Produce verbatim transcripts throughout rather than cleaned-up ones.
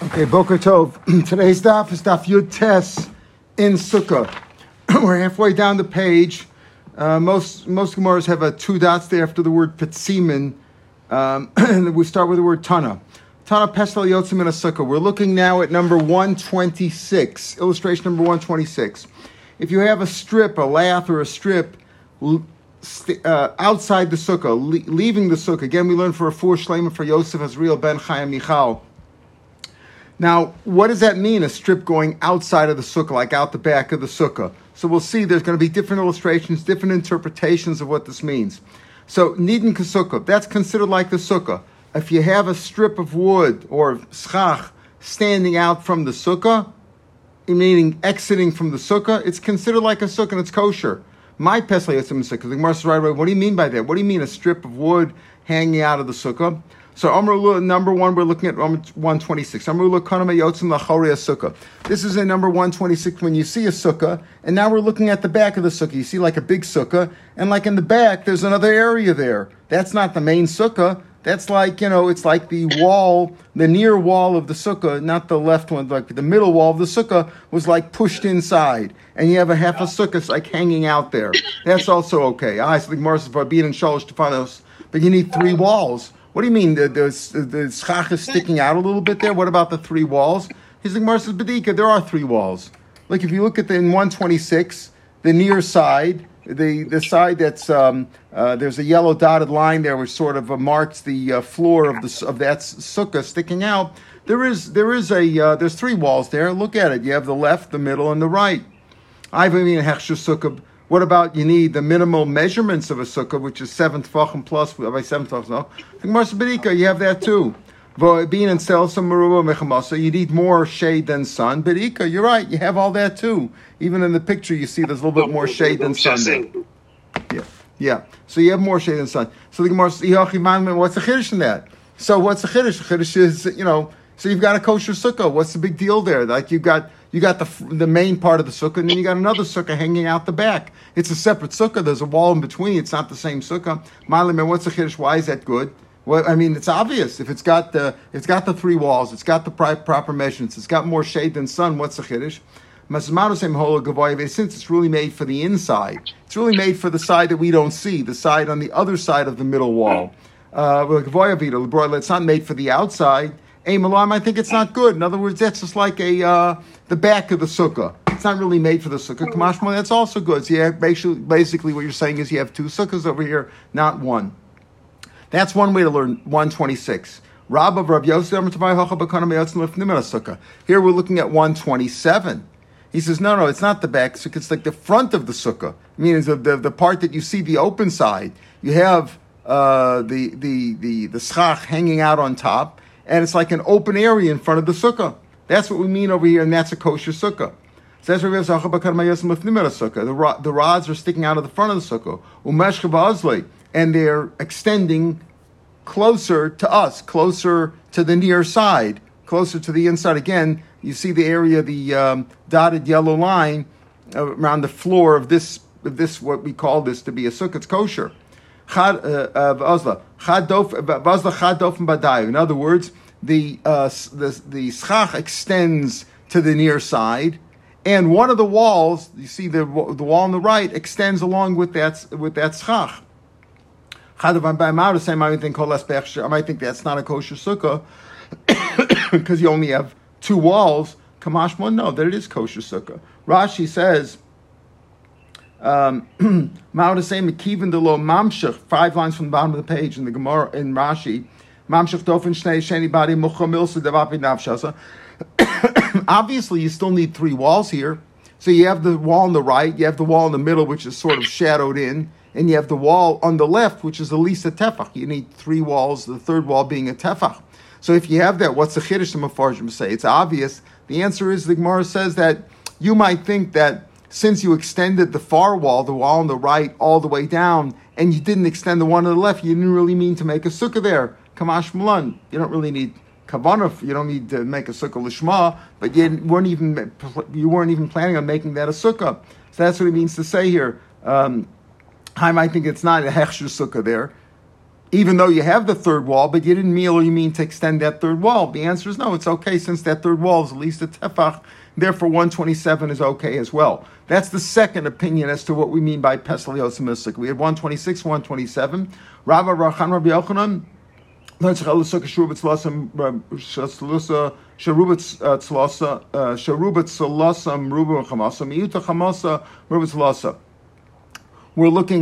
Okay, Boker Tov. Today's daf is daf Yud Tes in Sukkah. We're halfway down the page. Uh, most most Gemaras have a two dots there after the word Petzimin. Um, and we start with the word Tana. Tana Pesel Yotzim in a Sukkah. We're looking now at number one twenty-six. Illustration number one twenty-six. If you have a strip, a lath, or a strip uh, outside the Sukkah, le- leaving the Sukkah. Again, we learned for a four Shlema for Yosef Azriel Ben Chaim Michal. Now, what does that mean, a strip going outside of the sukkah, like out the back of the sukkah? So we'll see there's going to be different illustrations, different interpretations of what this means. So, nidin kasukkah, that's considered like the sukkah. If you have a strip of wood or schach standing out from the sukkah, meaning exiting from the sukkah, it's considered like a sukkah and it's kosher. My pesel yotzim sukkah, the Gemara says right away, what do you mean by that? What do you mean a strip of wood hanging out of the sukkah? So, Amrullah, number one, we're looking at one twenty-six. Amrullah, Kanama Yotzim Lachori Sukkah. This is in number one twenty-six when you see a sukkah, and now we're looking at the back of the sukkah. You see like a big sukkah, and like in the back, there's another area there. That's not the main sukkah. That's like, you know, it's like the wall, the near wall of the sukkah, not the left one, like the middle wall of the sukkah was like pushed inside, and you have a half a sukkah it's like hanging out there. That's also okay. I think Marcus Varbid and Shalosh Tefanos, but you need three walls. What do you mean? The, the, the schach is sticking out a little bit there? What about the three walls? He's like, Marcus Bedika, there are three walls. Like, if you look at the in one twenty-six, the near side, the, the side that's, um, uh, there's a yellow dotted line there which sort of uh, marks the uh, floor of the of that sukkah sticking out. There is, there is a, uh, there's three walls there. Look at it. You have the left, the middle, and the right. I mean, Hechshu Sukkah. What about you need the minimal measurements of a sukkah, which is seven tefachim plus by seven tefachim? Berika, you have that too. Being and some meruba mechamasa, you need more shade than sun. Berika, you're right. You have all that too. Even in the picture, you see there's a little bit more shade than sun there. Yeah, yeah. So you have more shade than sun. So the Gemara says, what's the chiddush in that? So what's the chiddush? The chiddush is, you know. So you've got a kosher sukkah. What's the big deal there? Like you've got. You got the the main part of the sukkah, and then you got another sukkah hanging out the back. It's a separate sukkah. There's a wall in between. It's not the same sukkah. Ma'aleh, what's the chiddush? Why is that good? Well, I mean, it's obvious. If it's got the it's got the three walls, it's got the proper measurements, it's got more shade than sun. What's the chiddush? Since it's really made for the inside, it's really made for the side that we don't see, the side on the other side of the middle wall. Uh, it's not made for the outside. Aim I think it's not good. In other words, that's just like a uh, the back of the sukkah. It's not really made for the sukkah. Kamashma, that's also good. So yeah, basically what you're saying is you have two sukkahs over here, not one. That's one way to learn one twenty-six. Rabba Rav Yosef sukkah. Here we're looking at one twenty-seven. He says, no, no, it's not the back sukkah. It's like the front of the sukkah. Meaning the, the the part that you see the open side. You have uh, the the the the schach hanging out on top. And it's like an open area in front of the sukkah. That's what we mean over here, and that's a kosher sukkah. So that's what we have. The, rod, the rods are sticking out of the front of the sukkah. Umeshcha ba'azli, and they're extending closer to us, closer to the near side, closer to the inside. Again, you see the area, the um, dotted yellow line around the floor of this, of this what we call this to be a sukkah. It's kosher. In other words, the uh, the, the schach extends to the near side, and one of the walls, you see the the wall on the right, extends along with that with that schach. I might think that's not a kosher sukkah because you only have two walls. Kamashma, no, that it is kosher sukkah. Rashi says. Um, five lines from the bottom of the page in the Gemara in Rashi. Obviously, you still need three walls here. So you have the wall on the right, you have the wall in the middle, which is sort of shadowed in, and you have the wall on the left, which is at least a tefach. You need three walls, the third wall being a tefach. So if you have that, what's the chiddush the Mefarshim say? It's obvious. The answer is the Gemara says that you might think that. Since you extended the far wall, the wall on the right, all the way down, and you didn't extend the one on the left, you didn't really mean to make a sukkah there. Kamash Mulan, you don't really need kavanah. You don't need to make a sukkah lishma, but you weren't even you weren't even planning on making that a sukkah. So that's what it means to say here. Um, I might think it's not a hechshu sukkah there. even though you have the third wall, but you didn't merely mean to extend that third wall. The answer is no, it's okay, since that third wall is at least a tefach, therefore one twenty-seven is okay as well. That's the second opinion as to what we mean by Pesach Yosem. We had one twenty-six, one twenty-seven. Rava Rachan Rabbi Yochanan, we're looking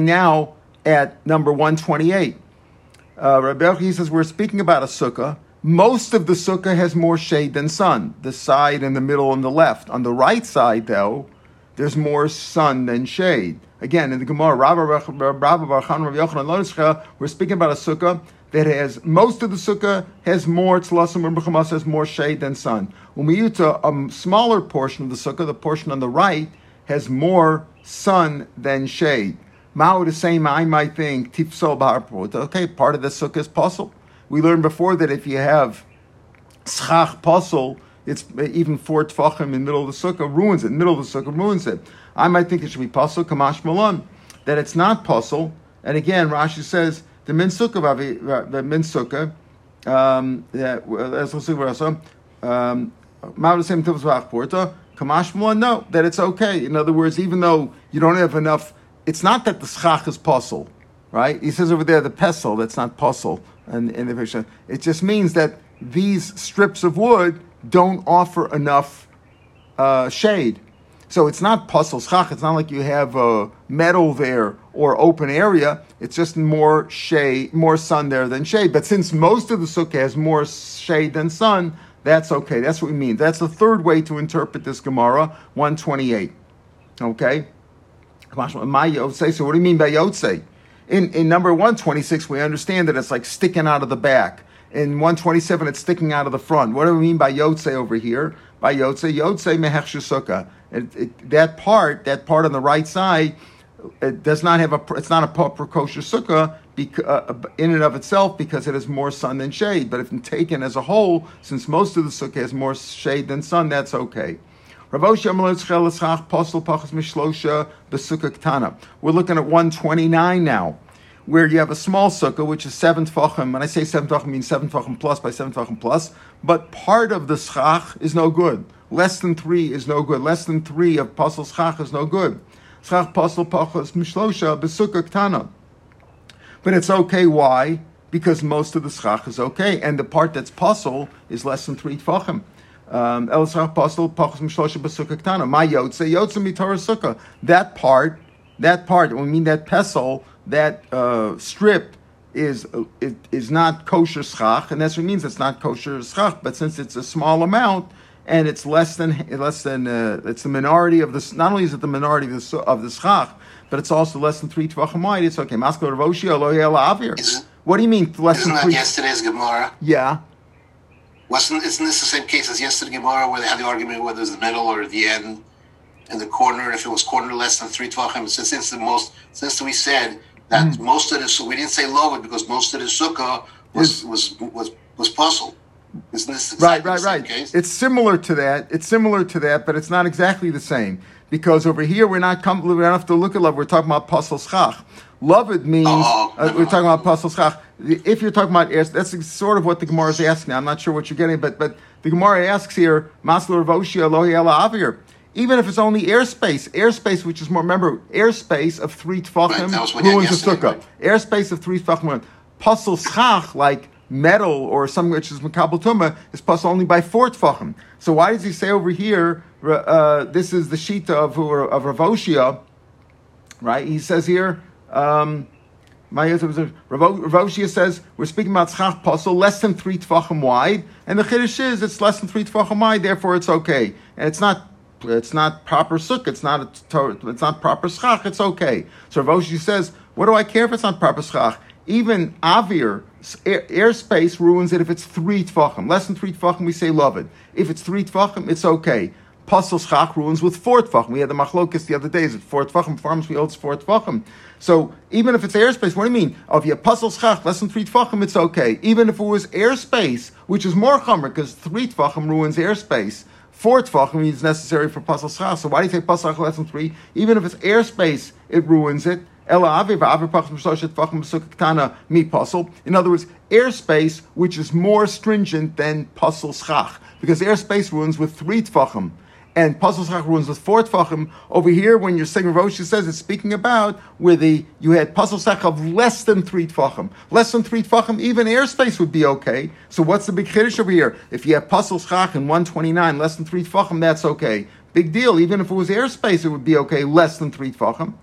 now at number one twenty-eight. Uh, Rabbi Yochanan says, we're speaking about a sukkah. Most of the sukkah has more shade than sun, the side and the middle and the left. On the right side, though, there's more sun than shade. Again, in the Gemara, Rabbi Yochanan, we're speaking about a sukkah that has, most of the sukkah has more tzlasim and b'chamas, has more shade than sun. Umiyuta, a smaller portion of the sukkah, the portion on the right, has more sun than shade. Ma'u the same, I might think, tifsol b'harpot. Okay, part of the sukkah is posel. We learned before that if you have schach posel, it's even four tefachim in the middle of the sukkah ruins it. Middle of the sukkah ruins it. I might think it should be posel, kamash malan, that it's not posel. And again, Rashi says, the min sukkah, the min sukkah, um, as we'll see what else, um, kamash malan, no, that it's okay. In other words, even though you don't have enough, it's not that the schach is posel, right? He says over there, the pesel, that's not posel. And in the picture, it just means that these strips of wood don't offer enough uh, shade. So it's not posel schach. It's not like you have uh, metal there or open area. It's just more shade, more sun there than shade. But since most of the sukkah has more shade than sun, that's okay. That's what we mean. That's the third way to interpret this Gemara, one twenty-eight. Okay? My Yotzei. So what do you mean by Yotzei? In, in number one twenty-six, we understand that it's like sticking out of the back. In one twenty-seven, it's sticking out of the front. What do we mean by Yotze over here? By Yotze, Yotze mehechshu sukkah. It, it, that part, that part on the right side, it does not have a, it's not a precocious sukkah bec- uh, in and of itself because it has more sun than shade. But if taken as a whole, since most of the sukkah has more shade than sun, that's okay. We're looking at one twenty-nine now, where you have a small sukkah, which is seven tefachim. When I say seven tefachim, I mean seven tefachim plus by seven tefachim plus. But part of the schach is no good. Less than three is no good. Less than three of posel schach is no good. Schach posel pachas mishlosha b'sukkah ktana. But it's okay. Why? Because most of the schach is okay, and the part that's posel is less than three tefachim. Um, that part, that part, when we mean that pesel, that uh, strip is it, is not kosher schach, and that's what it means. It's not kosher schach, but since it's a small amount and it's less than less than uh, it's the minority of the. Not only is it the minority of the of the schach, but it's also less than three tefachim wide. It's okay. What do you mean less than three? Yesterday's Gemara. Yeah. Wasn't, isn't this the same case as yesterday Gemara where they had the argument whether it's the middle or the end and the corner? If it was corner less than three tefachim, since it's the most, since we said that mm. most of the we didn't say lower because most of the sukkah was was was was posel. Isn't this exactly right? Right, the same right. Case? It's similar to that. It's similar to that, but it's not exactly the same because over here we're not com- we don't have to look at love. We're talking about posel schach. Loved means, oh, uh, we're talking about Pasal Schach. If you're talking about, that's sort of what the Gemara is asking. I'm not sure what you're getting, but but the Gemara asks here, Masler Voshia Lohiela Avir. Even if it's only airspace, airspace, which is more, remember, airspace of three Tfachim right, ruins the Sukkah. Right. Airspace of three Tfachim. Pasal Schach, like metal or something which is Makabal Tumah, is Pasal only by four Tfachim. So why does he say over here, uh, this is the Shita of, of Rav Oshia, right? He says here, Um, my Rav Oshia says we're speaking about schach posel less than three tefachim wide, and the chiddush is it's less than three tefachim wide, therefore it's okay. And it's not, it's not proper sukkah, it's not, a, it's not proper schach, it's okay. So Rav Oshia says, what do I care if it's not proper schach? Even avir air, airspace ruins it if it's three tefachim. Less than three tefachim, we say love it. If it's three tefachim, it's okay. Posel schach ruins with four tefachim. We had the machlokis the other day. Is it four tefachim? Farms we hold four tefachim. So even if it's airspace, what do you mean? Oh, if you have posel schach less than three tefachim, it's okay. Even if it was airspace, which is more chomer, because three tefachim ruins airspace. Four tefachim is necessary for posel schach. So why do you say posel schach less than three? Even if it's airspace, it ruins it. In other words, airspace which is more stringent than passul schach, because airspace ruins with three tefachim, and passul schach ruins with four tefachim. Over here, when you're saying Rosh, says it's speaking about where the you had passul schach of less than three tefachim, less than three tefachim. Even airspace would be okay. So what's the big chiddush over here? If you have passul schach in one twenty-nine, less than three tefachim, that's okay. Big deal. Even if it was airspace, it would be okay. Less than three tefachim.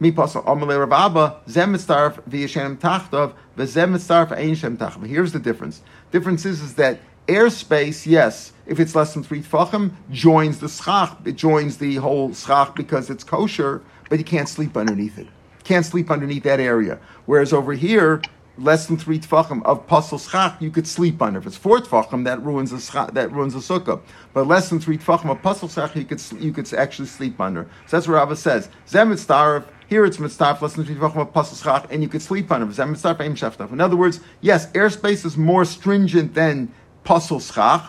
Mi pasal amalei Rav Abba zemitzarf v'yishenem tachtav v'zemitzarf ein shem tachtav. Here's the difference. Difference is is that airspace, yes, if it's less than three tefachim, joins the schach. It joins the whole schach because it's kosher, but you can't sleep underneath it. Can't sleep underneath that area. Whereas over here, less than three tefachim of pasal schach, you could sleep under. If it's four tefachim, that ruins the schach, that ruins the sukkah. But less than three tefachim of pasal schach, you could you could actually sleep under. So that's what Rav Abba says. Zemitzarf. Here it's mitzvah, less than three tefachim of passul schach, and you could sleep on it. In other words, yes, airspace is more stringent than passul schach,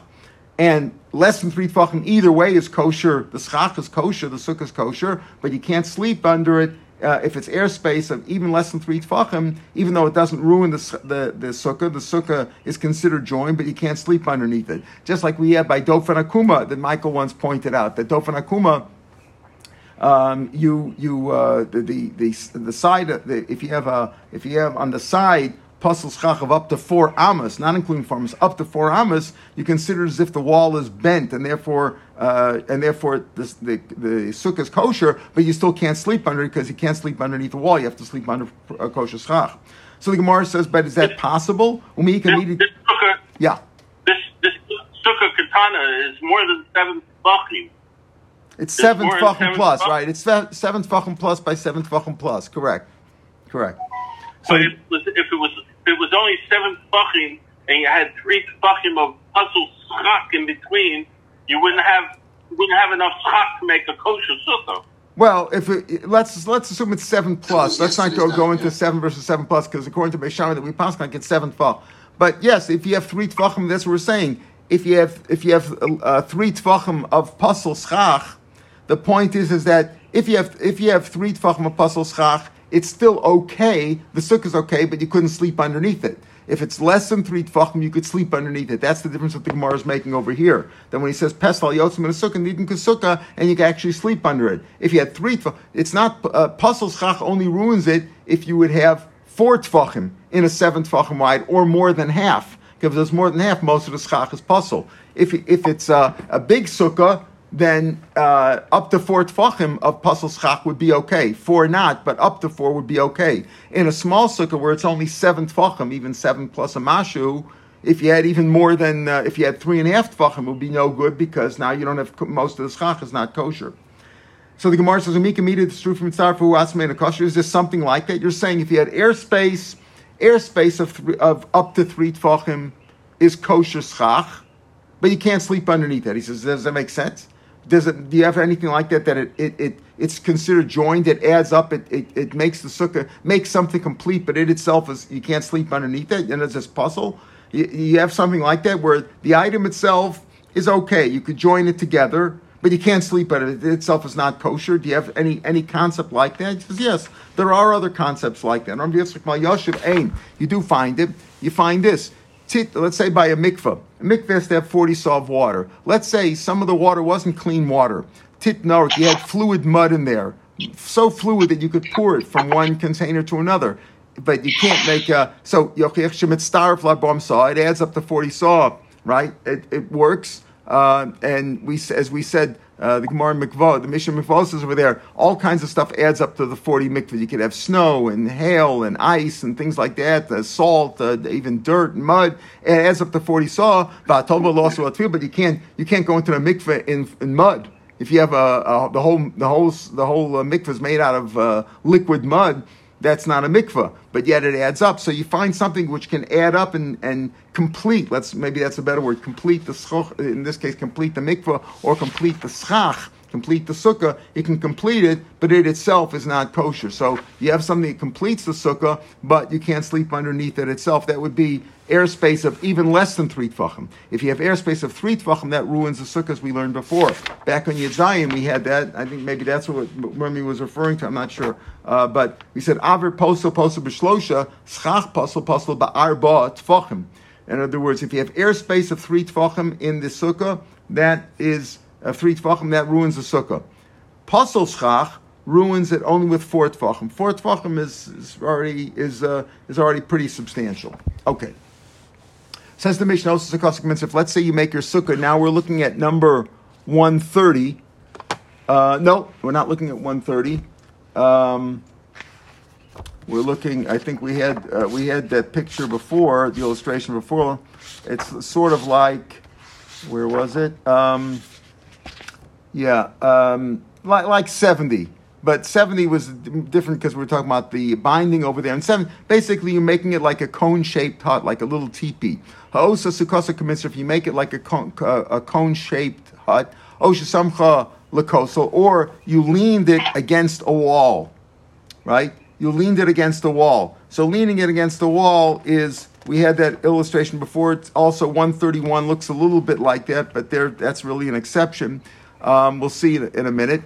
and less than three tefachim either way is kosher. The schach is kosher, the sukkah is kosher, but you can't sleep under it uh, if it's airspace of even less than three tefachim. Even though it doesn't ruin the, the the sukkah, the sukkah is considered joined, but you can't sleep underneath it. Just like we have by Dofen Akuma that Michael once pointed out, that Dofen Akuma. Um, you you uh, the, the the the side the, if you have a if you have on the side passul schach of up to four amas, not including four amas, up to four amas, you consider as if the wall is bent, and therefore uh, and therefore this, the the sukkah is kosher, but you still can't sleep under it because you can't sleep underneath the wall. You have to sleep under a kosher schach. So the Gemara says, but is that possible? Um, this, this sukkah, yeah, this this sukkah katana is more than seven tefachim. It's seventh tefachim plus, buff? Right? It's seventh tefachim plus by seventh tefachim plus. Correct, correct. So but if, if it was if it was only seventh tefachim and you had three tefachim of passul schach in between, you wouldn't have you wouldn't have enough schach to make a kosher sukkah. Well, if it, let's let's assume it's seven plus. Let's not go, go into seven versus seven plus because according to Beis Shammai that we pass on, it's seven tefachim. But yes, if you have three tefachim, that's what we're saying. If you have if you have uh, three tefachim of passul schach. The point is, is that if you have if you have three tefachim of passul schach, it's still okay. The sukkah is okay, but you couldn't sleep underneath it. If it's less than three tefachim, you could sleep underneath it. That's the difference that the Gemara is making over here. Then when he says pesal yotzim in a sukkah nidin kasukah, and you can actually sleep under it. If you had three tefachim, it's not uh, passul schach only ruins it if you would have four tefachim in a seven tefachim wide or more than half. Because if there's more than half, most of the schach is passul. If if it's uh, a big sukkah. Then uh, up to four tefachim of passul schach would be okay. Four not, but up to four would be okay. In a small sukkah where it's only seven tefachim, even seven plus a mashu, if you had even more than, uh, if you had three and a half tefachim, it would be no good because now you don't have, most of the schach is not kosher. So the Gemara says, is there something like that? You're saying if you had airspace, airspace of, th- of up to three tefachim is kosher schach, but you can't sleep underneath that. He says, does that make sense? Does it? Do you have anything like that? That it, it, it it's considered joined. It adds up. It, it it makes the sukkah makes something complete. But it itself is you can't sleep underneath it. And it's this puzzle. You, you have something like that where the item itself is okay. You could join it together, but you can't sleep under it. It itself is not kosher. Do you have any any concept like that? He says yes. There are other concepts like that. You do find it. You find this. Let's say by a mikveh. A mikveh has to have forty saw of water. Let's say some of the water wasn't clean water. Titnark, you had fluid mud in there. So fluid that you could pour it from one container to another. But you can't make a... So, it adds up to forty saw, right? It, it works. Uh, and we, as we said, uh, the Gemara Mikvah, the Mishnah Mikvah says over there, all kinds of stuff adds up to the forty mikvah. You could have snow and hail and ice and things like that, uh, salt, uh, even dirt and mud. It adds up to forty saw. But you can't you can't go into the mikvah in, in mud. If you have a, a the whole the whole the whole uh, mikvah is made out of uh, liquid mud. That's not a mikveh, but yet it adds up. So you find something which can add up and, and complete, let's maybe that's a better word, complete the schach, in this case, complete the mikveh or complete the schach, complete the sukkah, it can complete it, but it itself is not kosher. So you have something that completes the sukkah, but you can't sleep underneath it itself. That would be airspace of even less than three tefachim. If you have airspace of three tefachim, that ruins the sukkah, as we learned before. Back on Yud Zayin, we had that. I think maybe that's what Remy was referring to. I'm not sure. Uh, but we said, Aver posel posel b'shlosha, schach posel posel ba'arba tefachim. In other words, if you have airspace of three tefachim in the sukkah, that is uh, three tefachim, that ruins the sukkah. Posel schach ruins it only with four tefachim. Four tefachim is, is already is uh, is already pretty substantial. Okay. Says the Mishnah, if let's say you make your sukkah, now we're looking at number one thirty. Uh, no, we're not looking at one thirty. Um, we're looking, I think we had uh, we had that picture before, the illustration before. It's sort of like, where was it? Um, yeah, um, like, like seventy. But seventy was different because we were talking about the binding over there. And seven, basically, you're making it like a cone-shaped hut, like a little teepee. Ha'osa sukasa k'mitzvah, if you make it like a, cone, a cone-shaped hut, osha samcha l'kosel, or you leaned it against a wall, right? You leaned it against a wall. So leaning it against the wall is, we had that illustration before. It's also one thirty-one looks a little bit like that, but there, that's really an exception. Um, we'll see in a minute.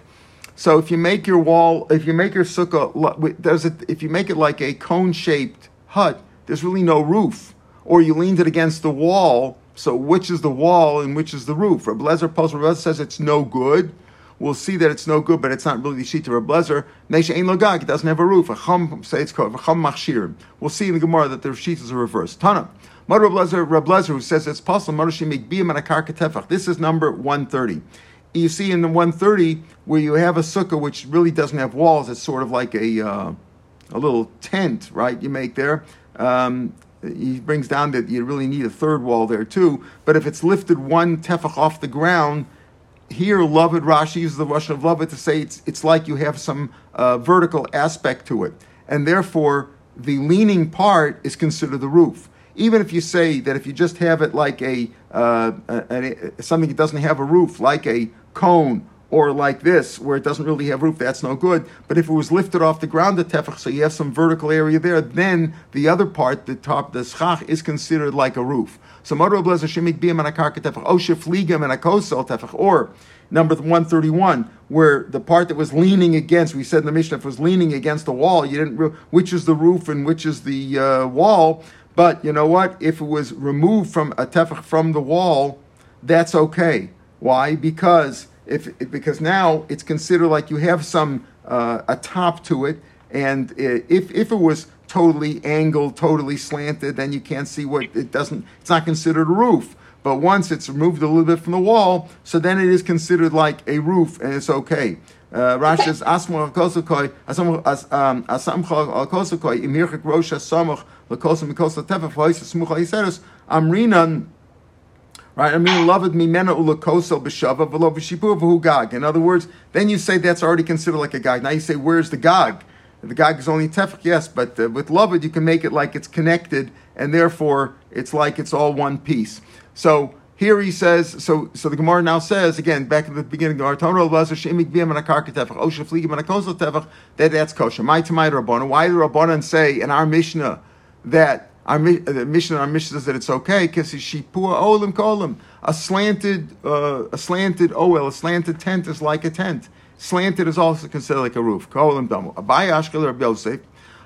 So if you make your wall, if you make your sukkah, there's a, if you make it like a cone-shaped hut, there's really no roof. Or you leaned it against the wall, so which is the wall and which is the roof? Reb Lezer, Post Reb Lezer says it's no good. We'll see that it's no good, but it's not really the sheet of Reb Lezer. Neisha ein logag, it doesn't have a roof. Acham, say it's called, acham machshir. We'll see in the Gemara that the sheets are reversed. Tana, Mar Reb Lezer, Reb Lezer, who says it's possible, Mar Shemik biyam an akarka tefach. This is number one thirty. You see in the one thirty where you have a sukkah which really doesn't have walls. It's sort of like a uh, a little tent, right, you make there. Um, he brings down that you really need a third wall there too. But if it's lifted one tefach off the ground, here Lovett, Rashi uses the Russian of Lovett to say it's, it's like you have some uh, vertical aspect to it. And therefore, the leaning part is considered the roof. Even if you say that if you just have it like a, uh, a, a something that doesn't have a roof, like a cone or like this, where it doesn't really have a roof, that's no good. But if it was lifted off the ground, the tefach, so you have some vertical area there, then the other part, the top, the schach, is considered like a roof. So, or number one thirty-one, where the part that was leaning against, we said in the Mishnah, was leaning against the wall, you didn't re- which is the roof and which is the uh, wall. But you know what? If it was removed from a tefach from the wall, that's okay. Why? Because if because now it's considered like you have some uh, a top to it, and if if it was totally angled, totally slanted, then you can't see what it doesn't. It's not considered a roof. But once it's removed a little bit from the wall, so then it is considered like a roof, and it's okay. Uh, Rashi says, "Asmach alkosukoi, asamcha alkosukoi, imirchik rosha samach lekosum mikosa tefach hoisa smucha iserus amrinan." Right, I mean, loved me mena ulakosel b'shava v'lo b'shipu v'hu gag. In other words, then you say that's already considered like a gag. Now you say, where's the gag? The gag is only tefach, yes, but uh, with loved you can make it like it's connected, and therefore it's like it's all one piece. So here he says, so so the Gemara now says, again, back at the beginning, that that's kosher. My to my Rabbanan. Why the Rabbanan say in our Mishnah that, our the Mishnah our Mishnah says that it's okay, because a slanted, uh, a slanted oil, a slanted tent is like a tent. Slanted is also considered like a roof. Kolim damu. Abaye Ashkel Rabbi Yosef.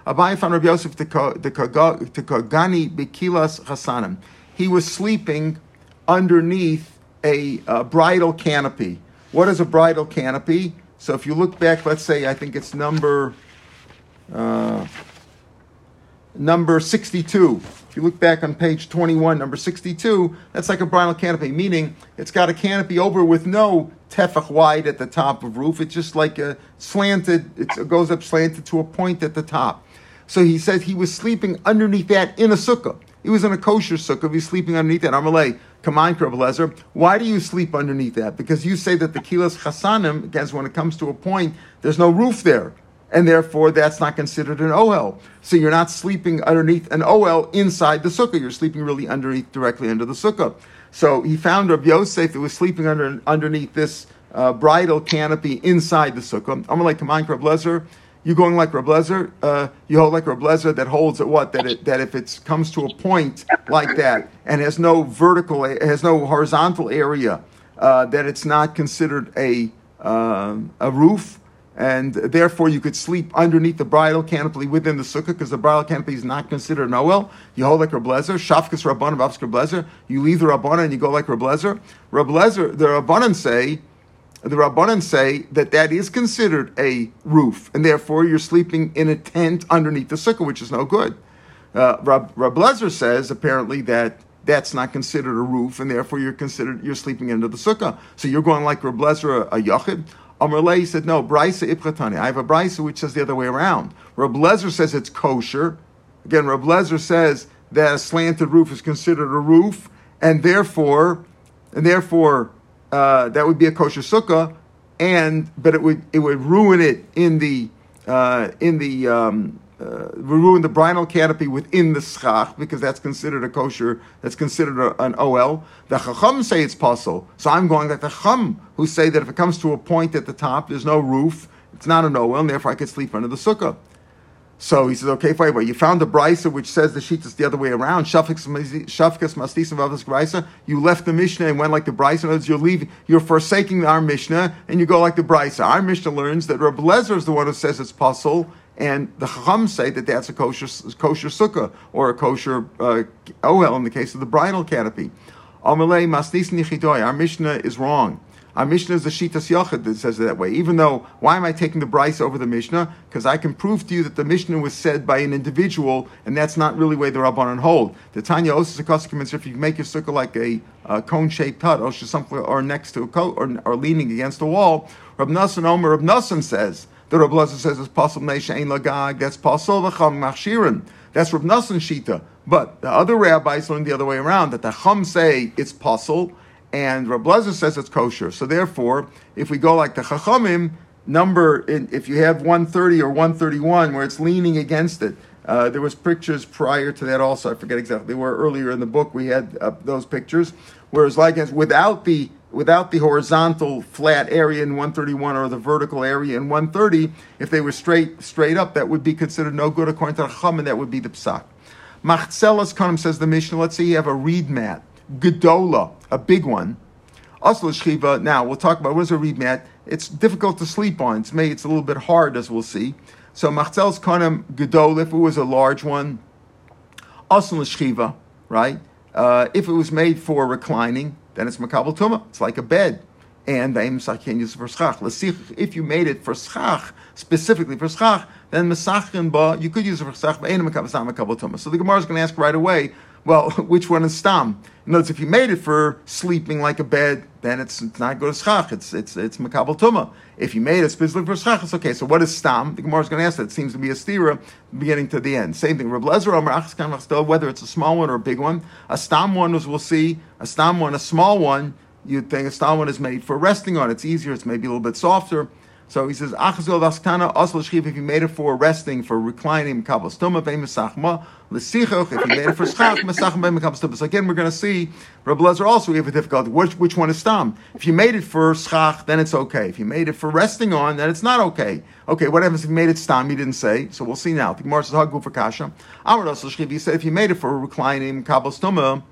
Abaye found Rabbi Yosef to kogani bikilas chasanim. He was sleeping underneath a uh, bridal canopy. What is a bridal canopy? So if you look back, let's say, I think it's number uh, number sixty-two. If you look back on page twenty-one, number sixty-two, that's like a bridal canopy, meaning it's got a canopy over with no tefach wide at the top of roof. It's just like a slanted, it's, it goes up slanted to a point at the top. So he said he was sleeping underneath that in a sukkah. He was in a kosher sukkah. He's sleeping underneath that. Amalei, come on, Reb Lezer. Why do you sleep underneath that? Because you say that the kilas chasanim, because when it comes to a point, there's no roof there, and therefore that's not considered an ohel. So you're not sleeping underneath an ohel inside the sukkah. You're sleeping really underneath, directly under the sukkah. So he found Rabbi Yosef that was sleeping under underneath this uh, bridal canopy inside the sukkah. I'm like to mind Reb Lezer. You going like Reb Lezer? Uh, you hold like Reb Lezer that holds at what? That it, that if it comes to a point like that and has no vertical, has no horizontal area, uh, that it's not considered a uh, a roof, and therefore you could sleep underneath the bridal canopy within the sukkah because the bridal canopy is not considered an oel. You hold like Reb Lezer, Shafkas Rabbanan, Vavsk Reb Lezer. You leave the Rabbanan and you go like Reb Lezer. Reb Lezer, the Rabbanan say. The Rabbanan say that that is considered a roof, and therefore you're sleeping in a tent underneath the sukkah, which is no good. Uh, Reb Lezer says apparently that that's not considered a roof, and therefore you're considered you're sleeping under the sukkah. So you're going like Reb Lezer a, a yachid. Amar Lehi said no. Braisa Ibchatani. I have a braisa which says the other way around. Reb Lezer says it's kosher. Again, Reb Lezer says that a slanted roof is considered a roof, and therefore, and therefore. Uh, that would be a kosher sukkah, and but it would it would ruin it in the uh, in the um, uh, ruin the bridal canopy within the schach, because that's considered a kosher, that's considered a, an O L. The chacham say it's pasul, so I'm going like the chacham who say that if it comes to a point at the top, there's no roof, it's not an O L, and therefore I could sleep under the sukkah. So he says, okay, fine, but you found the brisa which says the sheet is the other way around. Shafkas Mastis Vavas brisa. You left the Mishnah and went like the brisa. In other words, you're leaving, you're forsaking our Mishnah and you go like the brisa. Our Mishnah learns that Reb Lezer is the one who says it's pasul, and the Chacham say that that's a kosher kosher sukkah or a kosher uh, ohel in the case of the bridal canopy. Amalei Mastis Nichidoy. Our Mishnah is wrong. Our Mishnah is the Shitas Yochid that says it that way. Even though, why am I taking the Brisa over the Mishnah? Because I can prove to you that the Mishnah was said by an individual, and that's not really the way the Rabbanan hold. The Tanya Osus Akosik, if you make your sukkah like a, a cone-shaped hut, or next to a coat, or, or leaning against a wall, Reb Nosson Omer, Reb Nosson says, the Reb Lezer says it's possible, Neishain Lagag, that's possible, V'cham Machshirin. That's Reb Nosson Shita. But the other rabbis learn the other way around, that the Chum say it's possible, and Reb Lezer says it's kosher. So therefore, if we go like the Chachamim, number, if you have one thirty or one thirty-one where it's leaning against it, uh, there was pictures prior to that also, I forget exactly, they were earlier in the book, we had uh, those pictures, whereas like without the without the horizontal flat area in one thirty-one or the vertical area in one thirty, if they were straight straight up, that would be considered no good according to the Chachamim, that would be the Psak. Machzelas Kanim, says the Mishnah, let's say you have a reed mat, Gedola, a big one. Asla Shchiva, now we'll talk about what is a reed mat. It's difficult to sleep on. It's made, it's a little bit hard, as we'll see. So Machzel's Kanem Gedol, if it was a large one. Asla Shchiva, right? Uh, if it was made for reclining, then it's Makabal Tumah. It's like a bed. And the Mesachin is for Schach. Let's see if you made it for Schach, specifically for Schach, then Mesachin Ba, you could use it for Schach, but ain't Makabal Tumah. So the Gemara is going to ask right away, well, which one is stam? In other words, if you made it for sleeping like a bed, then it's, it's not good as schach. It's it's it's makabel tumah. If you made it specifically for schach, it's okay. So what is stam? The Gemara is going to ask that. It seems to be a stira, beginning to the end. Same thing. Reb Lezer Omer Achas Kan Machzel, whether it's a small one or a big one. A stam one, as we'll see, a stam one, a small one. You'd think a stam one is made for resting on. It's easier. It's maybe a little bit softer. So he says, Achazol Vaskana, Asl Shchiv, if you made it for resting, for reclining, Mekabos Tumah, Ve Mesachma, L'sichoch, if you made it for Schach, Mesachma, Ve Mekabos Tumah. So again, we're going to see, Reb Lezer also, we have a difficulty. Which, which one is Stam? If you made it for Schach, then it's okay. If you made it for resting on, then it's not okay. Okay, what happens if you made it Stam? He didn't say. So we'll see now. The Gemara says, Hagu for Kasha. Amar Asl Shchiv, he said, if you made it for reclining, Mekabos Tumah,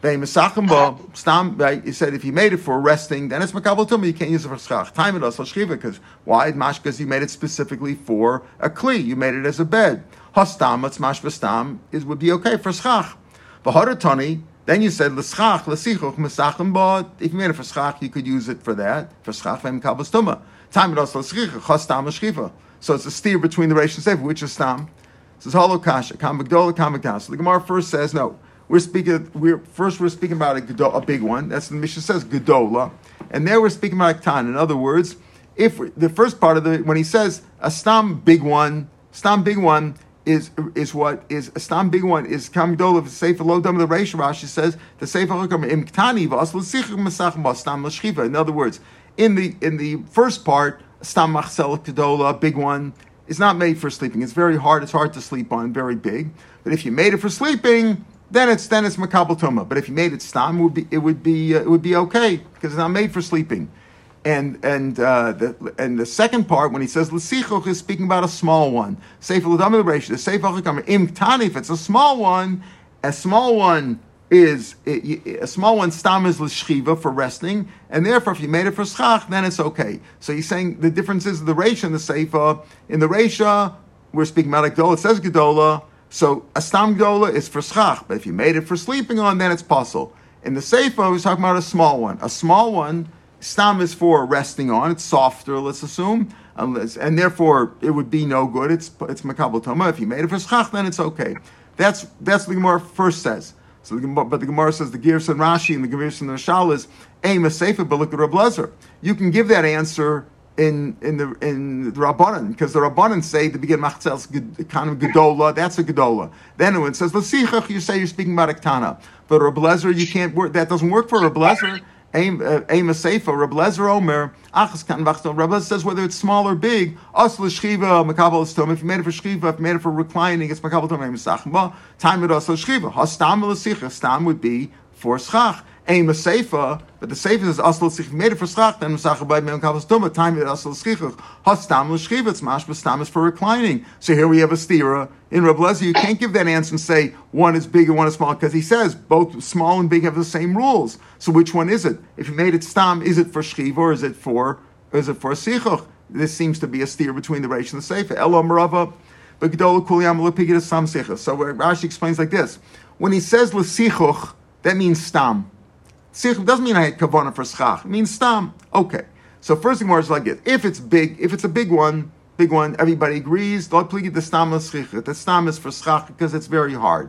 They Mesachimba, Stam, right? He said if he made it for resting, then it's Makabal Tumah, you can't use it for Schach. Time it also Shchiva, because why? Mashkas, he made it specifically for a Kli. You made it as a bed. Hastam, let's Mashva Stam, it would be okay for Schach. But Haratani, then you said, L'schach, L'sichuch, Mesachimba, if you made it for Schach, you could use it for that, for Schach, Vem Kabal Tumah. Time it also L'schicha, Hastam, L'schiva. So it's a steer between the Reish and Sefer, which is Stam. It says, Holo Kasha, Kam B'gdola, Kam B'gdola. So the Gemara first says, no. We're speaking. We're first. We're speaking about a, a big one. That's what the Mishnah says, Gedola, and there we're speaking about a Ktan. In other words, if the first part of the when he says a stam big one, stam big one is is what is a stam big one is kam Gedola. The sefer lo dam the Reish Rashi says the sefer hukam im Ktani vas l'sichik masach mas stam l'shchiva. In other words, in the in the first part, stam machzel Gedola, big one, is not made for sleeping. It's very hard. It's hard to sleep on. Very big. But if you made it for sleeping, Then it's then it's makabel tumah. But if you made it stam, it would be it would be uh, it would be okay because it's not made for sleeping. And and uh, the and the second part, when he says l'sichoch, is speaking about a small one. Seif l'damim b'reishis. The seif l'chakam im tani. If it's a small one, a small one is a small one. Stam is l'shchiva, for resting, and therefore if you made it for schach, then it's okay. So he's saying the difference is the reisha and the seifa. In the reisha, we're speaking about a gedola. It says gedola. So a stam gedola is for schach, but if you made it for sleeping on, then it's possible. In the seifa, he's talking about a small one. A small one. Stam is for resting on; it's softer, let's assume, unless, and therefore it would be no good. It's it's makabel toma. If you made it for schach, then it's okay. That's that's what the Gemara first says. So, the Gemara, but the Gemara says the Gerus and Rashi and the Gerus and the Rashal is aim a seifa, but look at Reb Lezer. You can give that answer in in the in the Rabbanan, because the Rabbanan say to begin machzels kind of gedola. That's a gedola. Then when it says l'sichach, you say you're speaking about a ktana. But Reb Lezer, you can't work. That doesn't work for Reb Lezer. Aim a seifa. Reb Lezer Omer achas kan vachton. Reb Lezer says whether it's small or big. Us l'shchiva makabel tom. If you made it for shchiva, if you made it for reclining, it's makabel tom. Aim sachma. Time it us l'shchiva. Hastam l'sicha. Stam would be for schach. Aim a seifa, but the seifa is us l'sicha. If you made it for schach, then sachma by makabel tom. Time it us l'schicha. Hastam l'shchiva. It's mash, but stam is for reclining. So here we have a stira in Reb Lezer. You can't give that answer and say one is big and one is small, because he says both small and big have the same rules. So which one is it? If you made it stam, is it for shchiva or is it for or is it for sichuch? This seems to be a steer between the reish and the seifa. Elo merava, but gedola kuliam lepigid stam sichuch. So Rashi explains like this: when he says l'sichuch, that means stam. Sichuch doesn't mean I had kavana for schach. It means stam. Okay. So first thing more is like it. If it's big, if it's a big one, big one, everybody agrees. Lepigid the stam l'sichuch. The stam is for schach because it's very hard.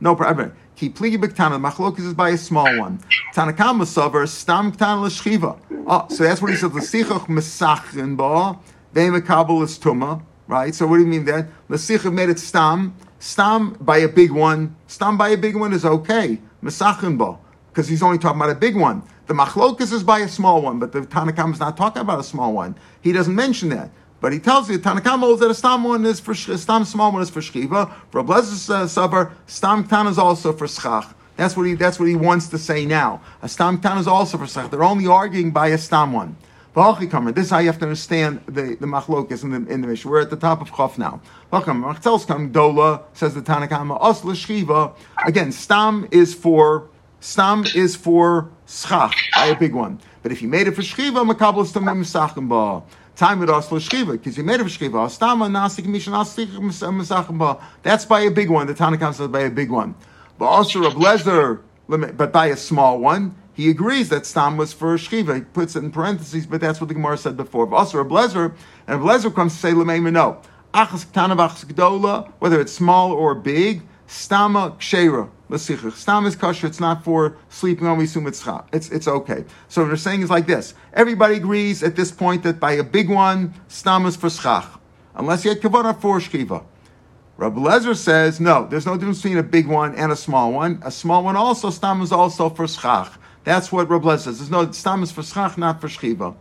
No problem. Ki pligi b'ktana. Machlokes is by a small one. Tanakam masaver stam ktana l'shchiva. Oh, so that's what he says. L'sichach mesachin ba ve'mekabel is tuma. Right. So what do you mean then? L'sichach made it stam. Stam by a big one. Stam by a big one is okay. Mesachin ba, because he's only talking about a big one. The machlokes is by a small one, but the Tanakam is not talking about a small one. He doesn't mention that. But he tells you, Tanakam holds that a stam one is for a stam small one is for shchiva. Reb Lezer's uh, savar stam ktan is also for schach. That's what he. That's what he wants to say now. A stam ktan is also for schach. They're only arguing by a stam one. This is how you have to understand the the machlokas in the in the Mishnah. We're at the top of Chaf now. Dola says the Tanakam us l'shchiva. Again, stam is for stam is for schach. I a big one. But if you made it for shchiva, makabel stamim sachem ba. Time with us l'shchiva, because you made of shchiva. Astama nasik mishan nasik mesachim ba. That's by a big one. The Tanakh says by a big one, but also Reb Lezer, but by a small one. He agrees that stam was for shchiva. He puts it in parentheses, but that's what the Gemara said before. But also Reb Lezer, and Reb Lezer comes to say l'meim no. Achas k'tana v'achas g'dola, whether it's small or big, stama kshera. Stam is kosher, it's not for sleeping on, we assume it's chaf. It's, it's okay. So what they're saying is like this. Everybody agrees at this point that by a big one, stam is for schach, unless you had kavanah for shkiva. Reb Lezer says, no, there's no difference between a big one and a small one. A small one also, stam is also for schach. That's what Reb Lezer says. There's no, stam is for schach, not for shkiva.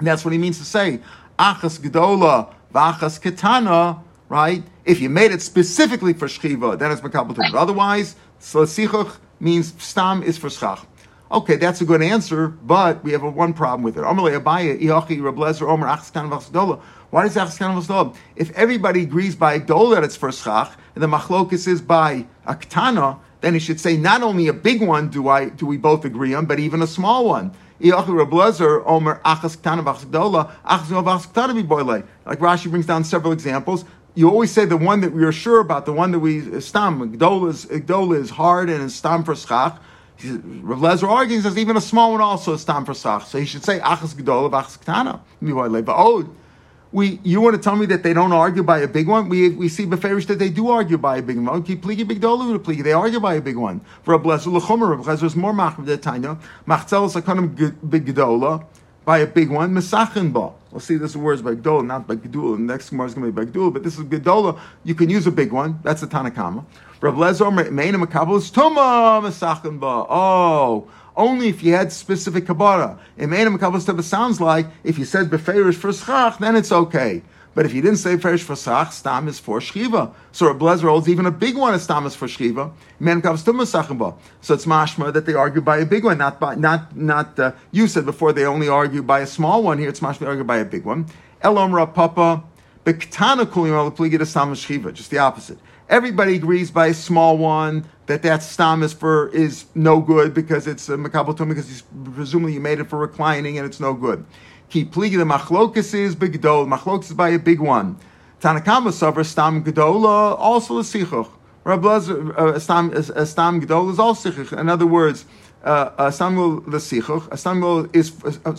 That's what he means to say. Achas gedola, v'achas ketana, right? If you made it specifically for shchiva, then it's makabel tumah. Otherwise, l'sichuch means stam is for schach. Okay, that's a good answer, but we have a, one problem with it. Amar Abaye, Ihachi, Reb Lezer, Omer, achas k'tana v'achas g'dola. Why does achas k'tana v'achas g'dola? If everybody agrees by g'dola that it's for schach, and the machlokus is by a ktana, then he should say not only a big one do I do we both agree on, but even a small one. Ihachi, Reb Lezer, Omer, achas k'tana v'achas g'dola, achas k'tana v'achas. Like Rashi brings down several examples. You always say the one that we are sure about, the one that we stam. Gdola is, Gdola is hard and is stam for schach. Reb Lezer argues that even a small one also is stam for schach. So he should say achas gdola v'achas ktana. We, you want to tell me that they don't argue by a big one? We we see beferish that they do argue by a big one. They argue by a big one. For Reb Lezer lechomer, Reb Lezer is more machmir than Tanya. Machzelos hakanim b'gdola, by a big one, mesachin ba. We'll see this word is by Gdola, not by Gdula. The next Gemara is going to be by Gdula, but this is Gdola. You can use a big one. That's the Tanakama. Reb Lezer, Meina Makabel is Tuma Mesachin Ba. Oh, only if you had specific Kabbalah. And Meina Makabel is Tuma sounds like if you said Beferish for Schach, then it's okay. But if you didn't say Ferish Fasach, Stam is for Shchiva. So Reb Eliezer holds even a big one is Stam is for Shchiva. So it's mashma that they argue by a big one, not by, not, not, uh, you said before they only argue by a small one. Here it's mashma they argue by a big one. Elom Rapapa, Bektana Kulim Alapligid Stam is Shchiva. Just the opposite. Everybody agrees by a small one that that stam is for is no good because it's a makabel tumah because presumably you made it for reclining and it's no good. Ki pligi the machlokas is bigdol. Machlokas is by a big one. Tana Kama suffer stam gdola also a sichuch. Reb Eliezer stam stam gdol is also sichuch. In other words, stam gdol the sichuch. Stam gdol is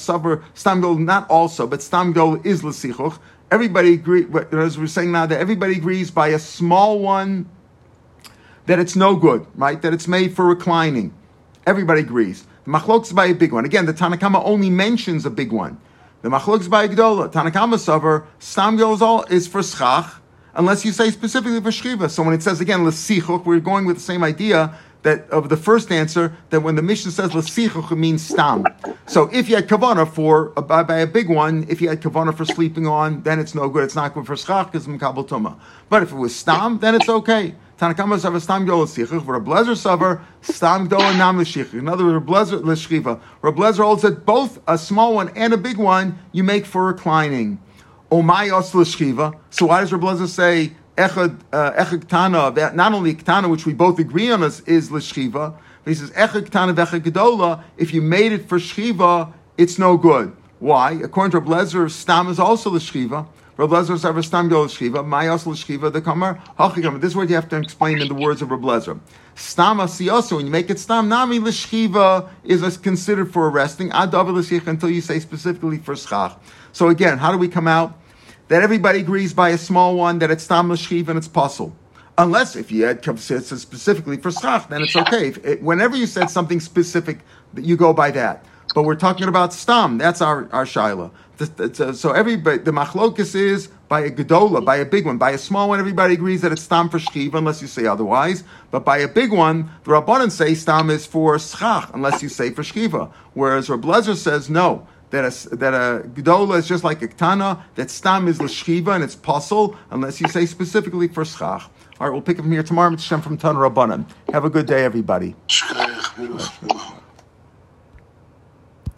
suffer stam gdol not also, but stam gdol is the sichuch. Everybody agree, as we're saying now, that everybody agrees by a small one that it's no good, right? That it's made for reclining. Everybody agrees. The machlok's by a big one. Again, the Tanna Kama only mentions a big one. The machlok's by a gdola. Tanna Kama suffer, stam gdol is for schach, unless you say specifically for shchiva. So when it says again, l'sichuch, we're going with the same idea that of the first answer, that when the Mishnah says l'sichuch, it means stam. So if you had kavanah for, uh, by, by a big one, if you had kavanah for sleeping on, then it's no good. It's not good for schach, because it's m'kabel tumah. But if it was stam, then it's okay. Tanna Kama saver stam gdol l'sichuch, Reb Eliezer saver stam gdol nam l'sichuch. In other words, Reb Eliezer l'shchiva. Reb Eliezer holds that both a small one and a big one, you make for reclining. Omayos l'shchiva. So why does Reb Eliezer say, Echad Echad Tana, not only Tana, which we both agree on is, is l'shchiva, but he says, Echad Tana v'echad gdola, if you made it for shchiva, it's no good. Why? According to Reb Eliezer, stam is also l'shchiva. Reb Eliezer says, stam gdol l'shchiva, mayos l'shchiva, the kamar, hachigam. This is what you have to explain in the words of Reb Eliezer. Stam asiyosu, when you make it stam, nami l'shchiva is considered for resting, adav l'shchiva, until you say specifically for schach. So again, how do we come out? That everybody agrees by a small one that it's stam l'shchiva and it's puzzle. Unless if you had said specifically for schach, then it's okay. If it, whenever you said something specific, you go by that. But we're talking about stam. That's our our shaila. So everybody, the machlokus is by a gedola, by a big one, by a small one. Everybody agrees that it's stam for shchiva, unless you say otherwise. But by a big one, the rabbanan say stam is for schach, unless you say for shchiva. Whereas Reb Eliezer says no. That a, that a gdola is just like a ktana, that stam is l'shchiva and it's puzzle, unless you say specifically for schach. All right, we'll pick up from here tomorrow. It's Shem from Tanur Rabbanan. Have a good day, everybody.